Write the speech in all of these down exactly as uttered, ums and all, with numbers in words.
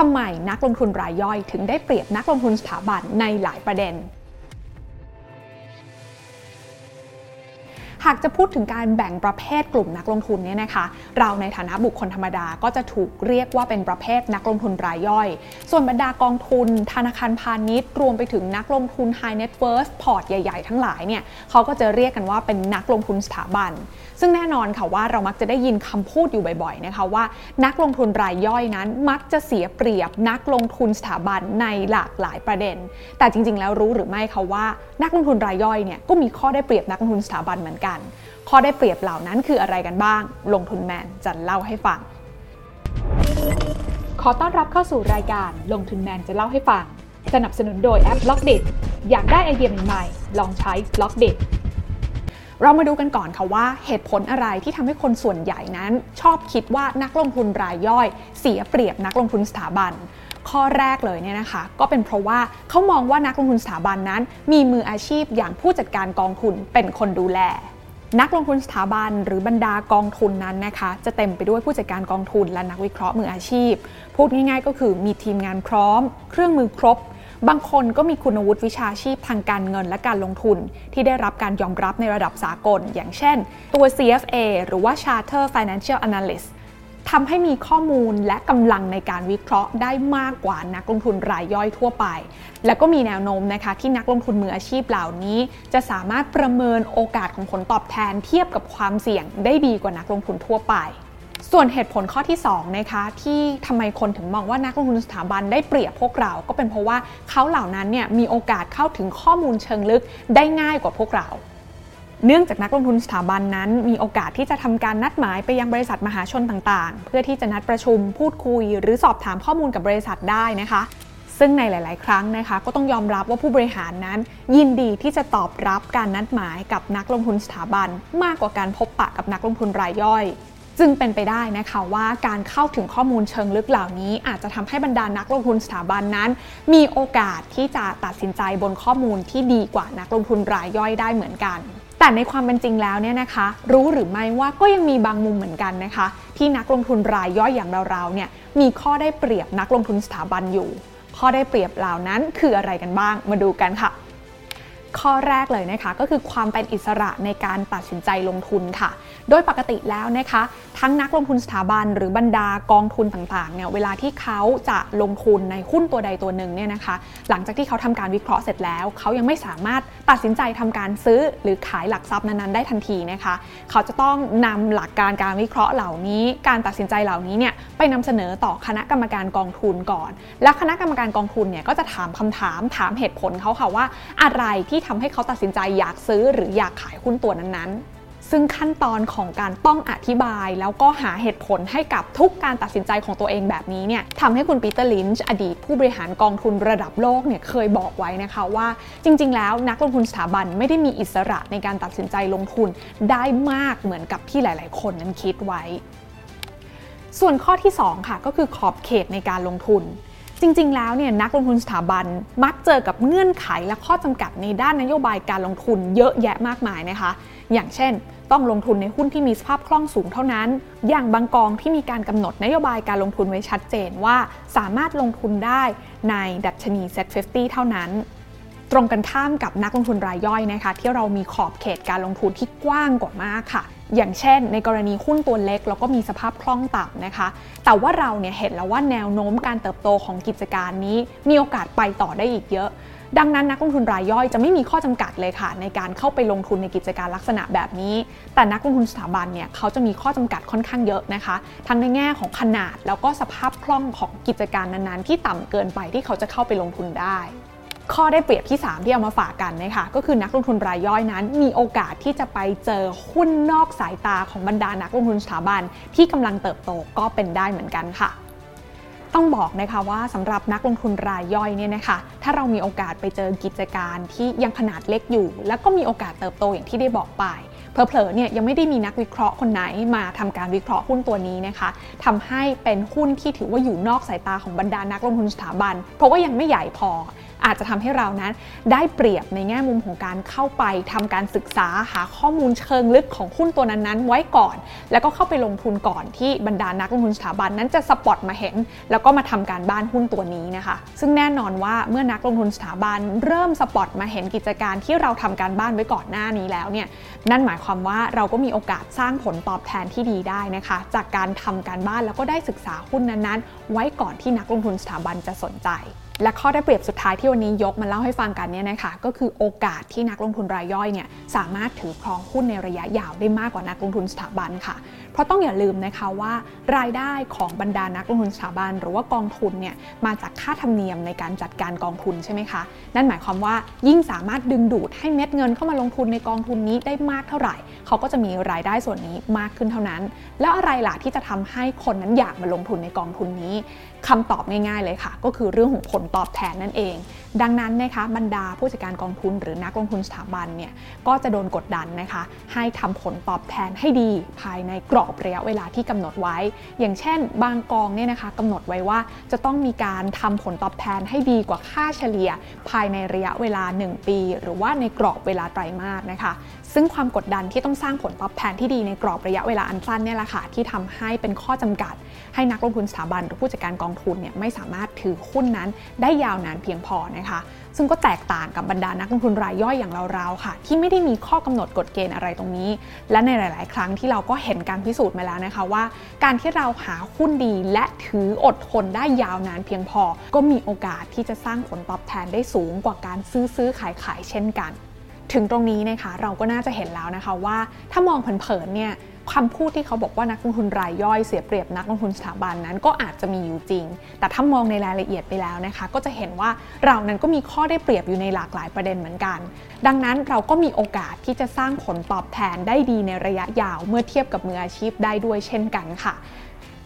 ทำไมนักลงทุนรายย่อยถึงได้เปรียบนักลงทุนสถาบันในหลายประเด็นหากจะพูดถึงการแบ่งประเภทกลุ่มนักลงทุนเนี่ยนะคะเราในฐานะบุคคลธรรมดาก็จะถูกเรียกว่าเป็นประเภทนักลงทุนรายย่อยส่วนบรรดากองทุนธนาคารพาณิชย์รวมไปถึงนักลงทุน High Net Worth พอร์ตใหญ่ๆทั้งหลายเนี่ยเขาก็จะเรียกกันว่าเป็นนักลงทุนสถาบันซึ่งแน่นอนค่ะว่าเรามักจะได้ยินคำพูดอยู่บ่อยๆนะคะว่านักลงทุนรายย่อยนั้นมักจะเสียเปรียบนักลงทุนสถาบันในหลากหลายประเด็นแต่จริงๆแล้วรู้หรือไม่คะว่านักลงทุนรายย่อยเนี่ยก็มีข้อได้เปรียบนักลงทุนสถาบันเหมือนกันข้อได้เปรียบเหล่านั้นคืออะไรกันบ้างลงทุนแมนจะเล่าให้ฟังขอต้อนรับเข้าสู่รายการลงทุนแมนจะเล่าให้ฟังสนับสนุนโดยแอป Blockdit อยากได้ไอเดียใหม่ๆลองใช้ Blockditเรามาดูกันก่อนค่ะว่าเหตุผลอะไรที่ทำให้คนส่วนใหญ่นั้นชอบคิดว่านักลงทุนรายย่อยเสียเปรียบนักลงทุนสถาบันข้อแรกเลยเนี่ยนะคะก็เป็นเพราะว่าเขามองว่านักลงทุนสถาบันนั้นมีมืออาชีพอย่างผู้จัดการกองทุนเป็นคนดูแลนักลงทุนสถาบันหรือบรรดากองทุนนั้นนะคะจะเต็มไปด้วยผู้จัดการกองทุนและนักวิเคราะห์มืออาชีพพูดง่ายๆก็คือมีทีมงานพร้อมเครื่องมือครบบางคนก็มีคุณวุฒิวิชาชีพทางการเงินและการลงทุนที่ได้รับการยอมรับในระดับสากลอย่างเช่นตัว ซี เอฟ เอ หรือว่า Chartered Financial Analyst ทำให้มีข้อมูลและกำลังในการวิเคราะห์ได้มากกว่านักลงทุนรายย่อยทั่วไปและก็มีแนวโน้มนะคะที่นักลงทุนมืออาชีพเหล่านี้จะสามารถประเมินโอกาสของผลตอบแทนเทียบกับความเสี่ยงได้ดีกว่านักลงทุนทั่วไปส่วนเหตุผลข้อที่สองนะคะที่ทำไมคนถึงมองว่านักลงทุนสถาบันได้เปรียบพวกเราก็เป็นเพราะว่าเขาเหล่านั้นเนี่ยมีโอกาสเข้าถึงข้อมูลเชิงลึกได้ง่ายกว่าพวกเราเนื่องจากนักลงทุนสถาบันนั้นมีโอกาสที่จะทำการนัดหมายไปยังบริษัทมหาชนต่างๆเพื่อที่จะนัดประชุมพูดคุยหรือสอบถามข้อมูลกับบริษัทได้นะคะซึ่งในหลายๆครั้งนะคะก็ต้องยอมรับว่าผู้บริหารนั้นยินดีที่จะตอบรับการนัดหมายกับนักลงทุนสถาบันมากกว่าการพบปะกับนักลงทุนรายย่อยจึงเป็นไปได้นะคะว่าการเข้าถึงข้อมูลเชิงลึกเหล่านี้อาจจะทำให้บรรดานักลงทุนสถาบันนั้นมีโอกาสที่จะตัดสินใจบนข้อมูลที่ดีกว่านักลงทุนรายย่อยได้เหมือนกันแต่ในความเป็นจริงแล้วเนี่ยนะคะรู้หรือไม่ว่าก็ยังมีบางมุมเหมือนกันนะคะที่นักลงทุนรายย่อยอย่างเราๆเนี่ยมีข้อได้เปรียบนักลงทุนสถาบันอยู่ข้อได้เปรียบเหล่านั้นคืออะไรกันบ้างมาดูกันค่ะข้อแรกเลยนะคะก็คือความเป็นอิสระในการตัดสินใจลงทุนค่ะโดยปกติแล้วนะคะทั้งนักลงทุนสถาบันหรือบรรดากองทุนต่างๆเนี่ยเวลาที่เขาจะลงทุนในหุ้นตัวใดตัวหนึ่งเนี่ยนะคะหลังจากที่เขาทำการวิเคราะห์เสร็จแล้วเขายังไม่สามารถตัดสินใจทำการซื้อหรือขายหลักทรัพย์นั้นๆได้ทันทีนะคะเขาจะต้องนำหลักการการวิเคราะห์เหล่านี้การตัดสินใจเหล่านี้เนี่ยไปนำเสนอต่อคณะกรรมการกองทุนก่อนและคณะกรรมการกองทุนเนี่ยก็จะถามคำถามถามเหตุผลเขาค่ะว่าอะไรที่ทำให้เขาตัดสินใจอยากซื้อหรืออยากขายหุ้นตัวนั้นๆซึ่งขั้นตอนของการต้องอธิบายแล้วก็หาเหตุผลให้กับทุกการตัดสินใจของตัวเองแบบนี้เนี่ยทำให้คุณปีเตอร์ลินช์อดีตผู้บริหารกองทุนระดับโลกเนี่ยเคยบอกไว้นะคะว่าจริงๆแล้วนักลงทุนสถาบันไม่ได้มีอิสระในการตัดสินใจลงทุนได้มากเหมือนกับที่หลายๆคนนั้นคิดไว้ส่วนข้อที่สองค่ะก็คือขอบเขตในการลงทุนจริงๆแล้วเนี่ยนักลงทุนสถาบันมักเจอกับเงื่อนไขและข้อจำกัดในด้านนโยบายการลงทุนเยอะแยะมากมายนะคะอย่างเช่นต้องลงทุนในหุ้นที่มีสภาพคล่องสูงเท่านั้นอย่างบางกองที่มีการกำหนดนโยบายการลงทุนไว้ชัดเจนว่าสามารถลงทุนได้ในดัชนี เซ็ต ห้าสิบ เท่านั้นตรงกันข้ามกับนักลงทุนรายย่อยนะคะที่เรามีขอบเขตการลงทุนที่กว้างกว่ามากค่ะอย่างเช่นในกรณีหุ้นตัวเล็กแล้วก็มีสภาพคล่องต่ำนะคะแต่ว่าเราเนี่ยเห็นแล้วว่าแนวโน้มการเติบโตของกิจการนี้มีโอกาสไปต่อได้อีกเยอะดังนั้นนักลงทุนรายย่อยจะไม่มีข้อจำกัดเลยค่ะในการเข้าไปลงทุนในกิจการลักษณะแบบนี้แต่นักลงทุนสถาบันเนี่ยเขาจะมีข้อจำกัดค่อนข้างเยอะนะคะทั้งในแง่ของขนาดแล้วก็สภาพคล่องของกิจการนั้นๆที่ต่ำเกินไปที่เขาจะเข้าไปลงทุนได้ข้อได้เปรียบที่สามที่เอามาฝากกันนะคะก็คือนักลงทุนรายย่อยนั้นมีโอกาสที่จะไปเจอหุ้นนอกสายตาของบรรดานักลงทุนสถาบันที่กำลังเติบโตก็เป็นได้เหมือนกันค่ะต้องบอกนะคะว่าสำหรับนักลงทุนรายย่อยเนี่ยนะคะถ้าเรามีโอกาสไปเจอกิจการที่ยังขนาดเล็กอยู่แล้วก็มีโอกาสเติบโตอย่างที่ได้บอกไปเผลอๆเนี่ยยังไม่ได้มีนักวิเคราะห์คนไหนมาทำการวิเคราะห์หุ้นตัวนี้นะคะทำให้เป็นหุ้นที่ถือว่าอยู่นอกสายตาของบรรดานักลงทุนสถาบันเพราะว่ายังไม่ใหญ่พอ อาจจะทำให้เรานั้นได้เปรียบในแง่มุมของการเข้าไปทำการศึกษาหาข้อมูลเชิงลึกของหุ้นตัวนั้นๆไว้ก่อนแล้วก็เข้าไปลงทุนก่อนที่บรรดานักลงทุนสถาบันนั้นจะสปอตมาเห็นแล้วก็มาทำการบ้านหุ้นตัวนี้นะคะซึ่งแน่นอนว่าเมื่อนักลงทุนสถาบันเริ่มสปอตมาเห็นกิจการที่เราทำการบ้านไว้ก่อนหน้านี้แล้วเนี่ยนั่นหมายความว่าเราก็มีโอกาสสร้างผลตอบแทนที่ดีได้นะคะจากการทำการบ้านแล้วก็ได้ศึกษาหุ้นนั้นๆไว้ก่อนที่นักลงทุนสถาบันจะสนใจและข้อได้เปรียบสุดท้ายที่วันนี้ยกมาเล่าให้ฟังกันเนี่ยนะคะก็คือโอกาสที่นักลงทุนรายย่อยเนี่ยสามารถถือครองหุ้นในระยะยาวได้มากกว่านักลงทุนสถาบันค่ะเพราะต้องอย่าลืมนะคะว่ารายได้ของบรรดานักลงทุนสถาบันหรือว่ากองทุนเนี่ยมาจากค่าธรรมเนียมในการจัดการกองทุนใช่ไหมคะนั่นหมายความว่ายิ่งสามารถดึงดูดให้เม็ดเงินเข้ามาลงทุนในกองทุนนี้ได้มากเท่าไหร่เขาก็จะมีรายได้ส่วนนี้มากขึ้นเท่านั้นแล้วอะไรล่ะที่จะทำให้คนนั้นอยากมาลงทุนในกองทุนนี้คำตอบง่ายๆเลยค่ะก็คือเรื่องของผลตอบแทนนั่นเองดังนั้นนะคะบรรดาผู้จัดการกองทุนหรือนักลงทุนสถาบันเนี่ยก็จะโดนกดดันนะคะให้ทำผลตอบแทนให้ดีภายในกรอบระยะเวลาที่กำหนดไว้อย่างเช่นบางกองเนี่ยนะคะกำหนดไว้ว่าจะต้องมีการทำผลตอบแทนให้ดีกว่าค่าเฉลี่ยภายในระยะเวลาหนึ่งปีหรือว่าในกรอบเวลาไตรมาสนะคะซึ่งความกดดันที่ต้องสร้างผลตอบแทนที่ดีในกรอบระยะเวลาอันสั้นเนี่ยแหละค่ะที่ทำให้เป็นข้อจำกัดให้นักลงทุนสถาบันหรือผู้จัดการกองทุนเนี่ยไม่สามารถถือหุ้นนั้นได้ยาวนานเพียงพอนะคะซึ่งก็แตกต่างกับบรรดานักลงทุนรายย่อยอย่างเราๆค่ะที่ไม่ได้มีข้อกำหนดกฎเกณฑ์อะไรตรงนี้และในหลายๆครั้งที่เราก็เห็นการพิสูจน์มาแล้วนะคะว่าการที่เราหาหุ้นดีและถืออดทนได้ยาวนานเพียงพอก็มีโอกาสที่จะสร้างผลตอบแทนได้สูงกว่าการซื้อซื้อขายขายเช่นกันถึงตรงนี้นะคะเราก็น่าจะเห็นแล้วนะคะว่าถ้ามองเผินๆเนี่ยคำพูดที่เขาบอกว่านักลงทุนรายย่อยเสียเปรียบนักลงทุนสถาบันนั้นก็อาจจะมีอยู่จริงแต่ถ้ามองในรายละเอียดไปแล้วนะคะก็จะเห็นว่าเรานั้นก็มีข้อได้เปรียบอยู่ในหลากหลายประเด็นเหมือนกันดังนั้นเราก็มีโอกาสที่จะสร้างผลตอบแทนได้ดีในระยะยาวเมื่อเทียบกับมืออาชีพได้ด้วยเช่นกันค่ะ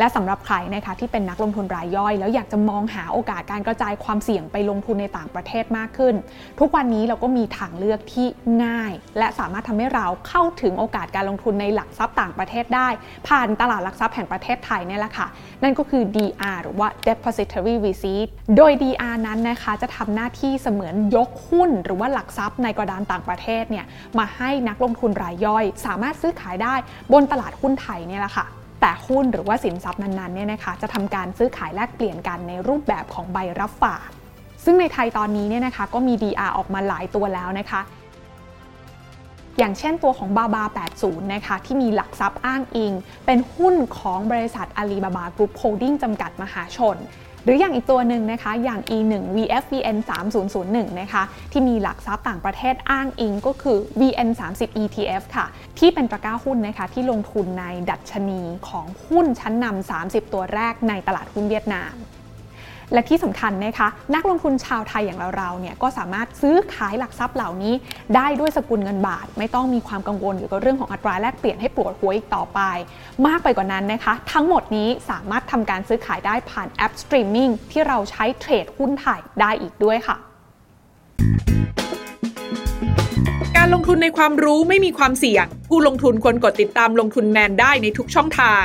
และสำหรับใครนะคะที่เป็นนักลงทุนรายย่อยแล้วอยากจะมองหาโอกาสการกระจายความเสี่ยงไปลงทุนในต่างประเทศมากขึ้นทุกวันนี้เราก็มีทางเลือกที่ง่ายและสามารถทำให้เราเข้าถึงโอกาสการลงทุนในหลักทรัพย์ต่างประเทศได้ผ่านตลาดหลักทรัพย์แห่งประเทศไทยนี่แหละค่ะนั่นก็คือ ดี อาร์ หรือว่า Depository Receipt โดย ดี อาร์ นั้นนะคะจะทำหน้าที่เสมือนยกหุ้นหรือว่าหลักทรัพย์ในกระดานต่างประเทศเนี่ยมาให้นักลงทุนรายย่อยสามารถซื้อขายได้บนตลาดหุ้นไทยนี่แหละค่ะแต่หุ้นหรือว่าสินทรัพย์นั้นๆเนี่ยนะคะจะทำการซื้อขายแลกเปลี่ยนกันในรูปแบบของใบรับฝากซึ่งในไทยตอนนี้เนี่ยนะคะก็มี ดี อาร์ ออกมาหลายตัวแล้วนะคะอย่างเช่นตัวของ บาบา แปดสิบ นะคะที่มีหลักทรัพย์อ้างอิงเป็นหุ้นของบริษัท Alibaba Group Holding จำกัดมหาชนหรืออย่างอีกตัวหนึ่งนะคะอย่าง อี หนึ่ง วี เอฟ วี เอ็น สาม ศูนย์ ศูนย์ หนึ่ง นะคะที่มีหลักทรัพย์ต่างประเทศอ้างอิงก็คือ วี เอ็น สามสิบ อี ที เอฟ ค่ะที่เป็นตราหุ้นนะคะที่ลงทุนในดัชนีของหุ้นชั้นนำสามสิบตัวแรกในตลาดหุ้นเวียดนามและที่สำคัญนะคะนักลงทุนชาวไทยอย่างเราๆเนี่ยก็สามารถซื้อขายหลักทรัพย์เหล่านี้ได้ด้วยสกุลเงินบาทไม่ต้องมีความกังวลเกี่ยวกับเรื่องของอัตราแลกเปลี่ยนให้ปวดหัวอีกต่อไปมากไปกว่านั้นนะคะทั้งหมดนี้สามารถทำการซื้อขายได้ผ่านแอปสตรีมมิ่งที่เราใช้เทรดหุ้นไทยได้อีกด้วยค่ะการลงทุนในความรู้ไม่มีความเสี่ยงผู้ลงทุนควรกดติดตามลงทุนแมนได้ในทุกช่องทาง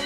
ลย